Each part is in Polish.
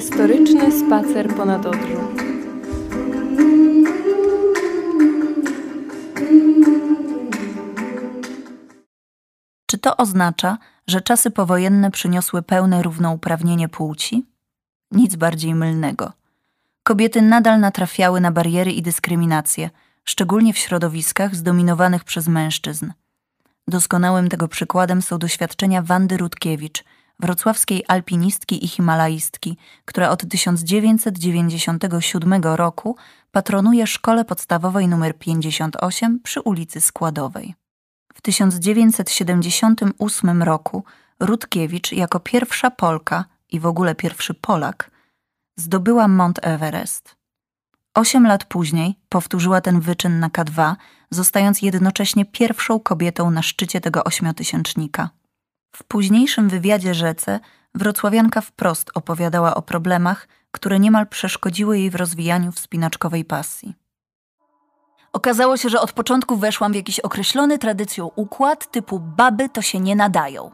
Historyczny spacer ponad Odrą. Czy to oznacza, że czasy powojenne przyniosły pełne równouprawnienie płci? Nic bardziej mylnego. Kobiety nadal natrafiały na bariery i dyskryminację, szczególnie w środowiskach zdominowanych przez mężczyzn. Doskonałym tego przykładem są doświadczenia Wandy Rutkiewicz, wrocławskiej alpinistki i himalaistki, która od 1997 roku patronuje Szkole Podstawowej nr 58 przy ulicy Składowej. W 1978 roku Rutkiewicz jako pierwsza Polka i w ogóle pierwszy Polak zdobyła Mount Everest. 8 lat później powtórzyła ten wyczyn na K2, zostając jednocześnie pierwszą kobietą na szczycie tego 8000-nika. W późniejszym wywiadzie Rzece wrocławianka wprost opowiadała o problemach, które niemal przeszkodziły jej w rozwijaniu wspinaczkowej pasji. Okazało się, że od początku weszłam w jakiś określony tradycją układ typu baby to się nie nadają.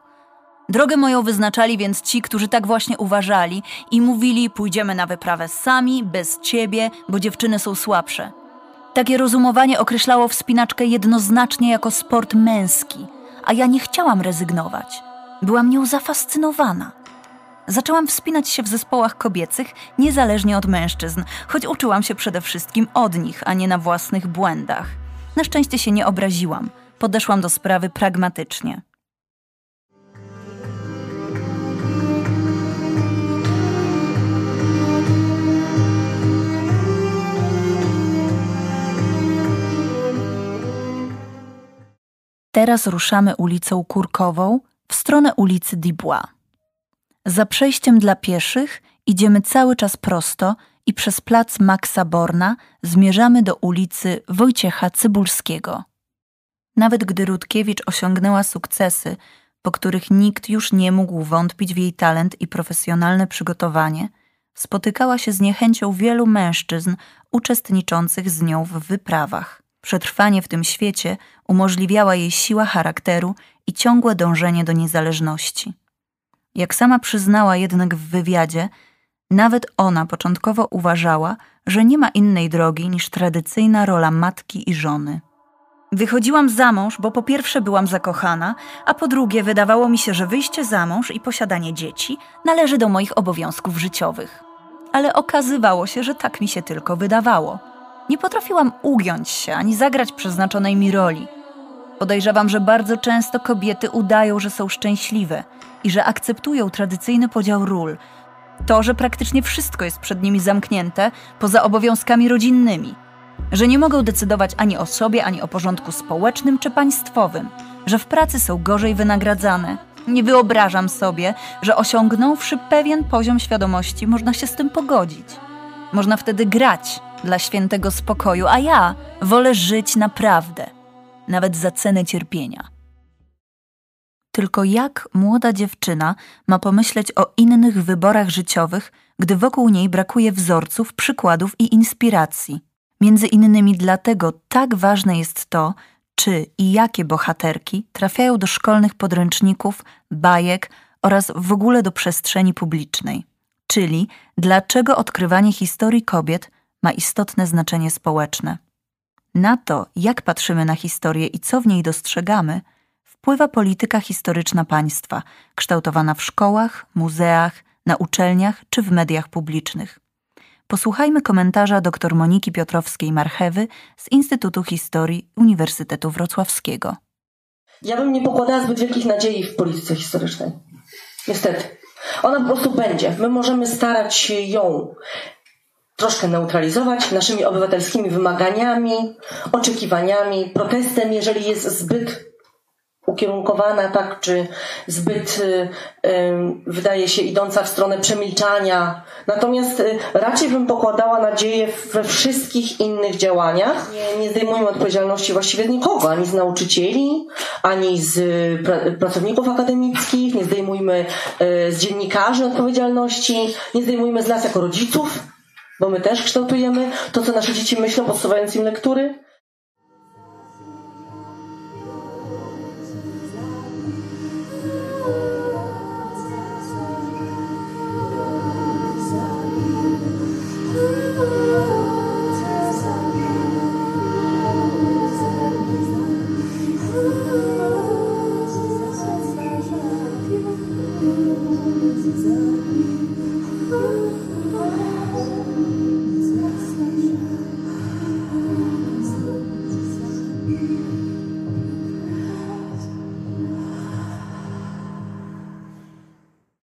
Drogę moją wyznaczali więc ci, którzy tak właśnie uważali i mówili: pójdziemy na wyprawę sami, bez ciebie, bo dziewczyny są słabsze. Takie rozumowanie określało wspinaczkę jednoznacznie jako sport męski, a ja nie chciałam rezygnować. Byłam nią zafascynowana. Zaczęłam wspinać się w zespołach kobiecych, niezależnie od mężczyzn, choć uczyłam się przede wszystkim od nich, a nie na własnych błędach. Na szczęście się nie obraziłam. Podeszłam do sprawy pragmatycznie. Teraz ruszamy ulicą Kurkową w stronę ulicy Dubois. Za przejściem dla pieszych idziemy cały czas prosto i przez plac Maxa Borna zmierzamy do ulicy Wojciecha Cybulskiego. Nawet gdy Rutkiewicz osiągnęła sukcesy, po których nikt już nie mógł wątpić w jej talent i profesjonalne przygotowanie, spotykała się z niechęcią wielu mężczyzn uczestniczących z nią w wyprawach. Przetrwanie w tym świecie umożliwiała jej siła charakteru i ciągłe dążenie do niezależności. Jak sama przyznała jednak w wywiadzie, nawet ona początkowo uważała, że nie ma innej drogi niż tradycyjna rola matki i żony. Wychodziłam za mąż, bo po pierwsze byłam zakochana, a po drugie wydawało mi się, że wyjście za mąż i posiadanie dzieci należy do moich obowiązków życiowych. Ale okazywało się, że tak mi się tylko wydawało. Nie potrafiłam ugiąć się ani zagrać przeznaczonej mi roli. Podejrzewam, że bardzo często kobiety udają, że są szczęśliwe i że akceptują tradycyjny podział ról. To, że praktycznie wszystko jest przed nimi zamknięte, poza obowiązkami rodzinnymi. Że nie mogą decydować ani o sobie, ani o porządku społecznym czy państwowym. Że w pracy są gorzej wynagradzane. Nie wyobrażam sobie, że osiągnąwszy pewien poziom świadomości, można się z tym pogodzić. Można wtedy grać dla świętego spokoju, a ja wolę żyć naprawdę. Nawet za cenę cierpienia. Tylko jak młoda dziewczyna ma pomyśleć o innych wyborach życiowych, gdy wokół niej brakuje wzorców, przykładów i inspiracji? Między innymi dlatego tak ważne jest to, czy i jakie bohaterki trafiają do szkolnych podręczników, bajek oraz w ogóle do przestrzeni publicznej. Czyli dlaczego odkrywanie historii kobiet ma istotne znaczenie społeczne. Na to, jak patrzymy na historię i co w niej dostrzegamy, wpływa polityka historyczna państwa, kształtowana w szkołach, muzeach, na uczelniach czy w mediach publicznych. Posłuchajmy komentarza dr Moniki Piotrowskiej-Marchewy z Instytutu Historii Uniwersytetu Wrocławskiego. Ja bym nie pokładała zbyt wielkich nadziei w polityce historycznej. Niestety. Ona po prostu będzie. My możemy starać się ją troszkę neutralizować naszymi obywatelskimi wymaganiami, oczekiwaniami, protestem, jeżeli jest zbyt ukierunkowana, tak, czy zbyt wydaje się idąca w stronę przemilczania. Natomiast raczej bym pokładała nadzieję we wszystkich innych działaniach. Nie zdejmujmy odpowiedzialności właściwie z nikogo, ani z nauczycieli, ani z pracowników akademickich, nie zdejmujmy z dziennikarzy odpowiedzialności, nie zdejmujmy z nas jako rodziców, bo my też kształtujemy to, co nasze dzieci myślą, podsuwając im lektury.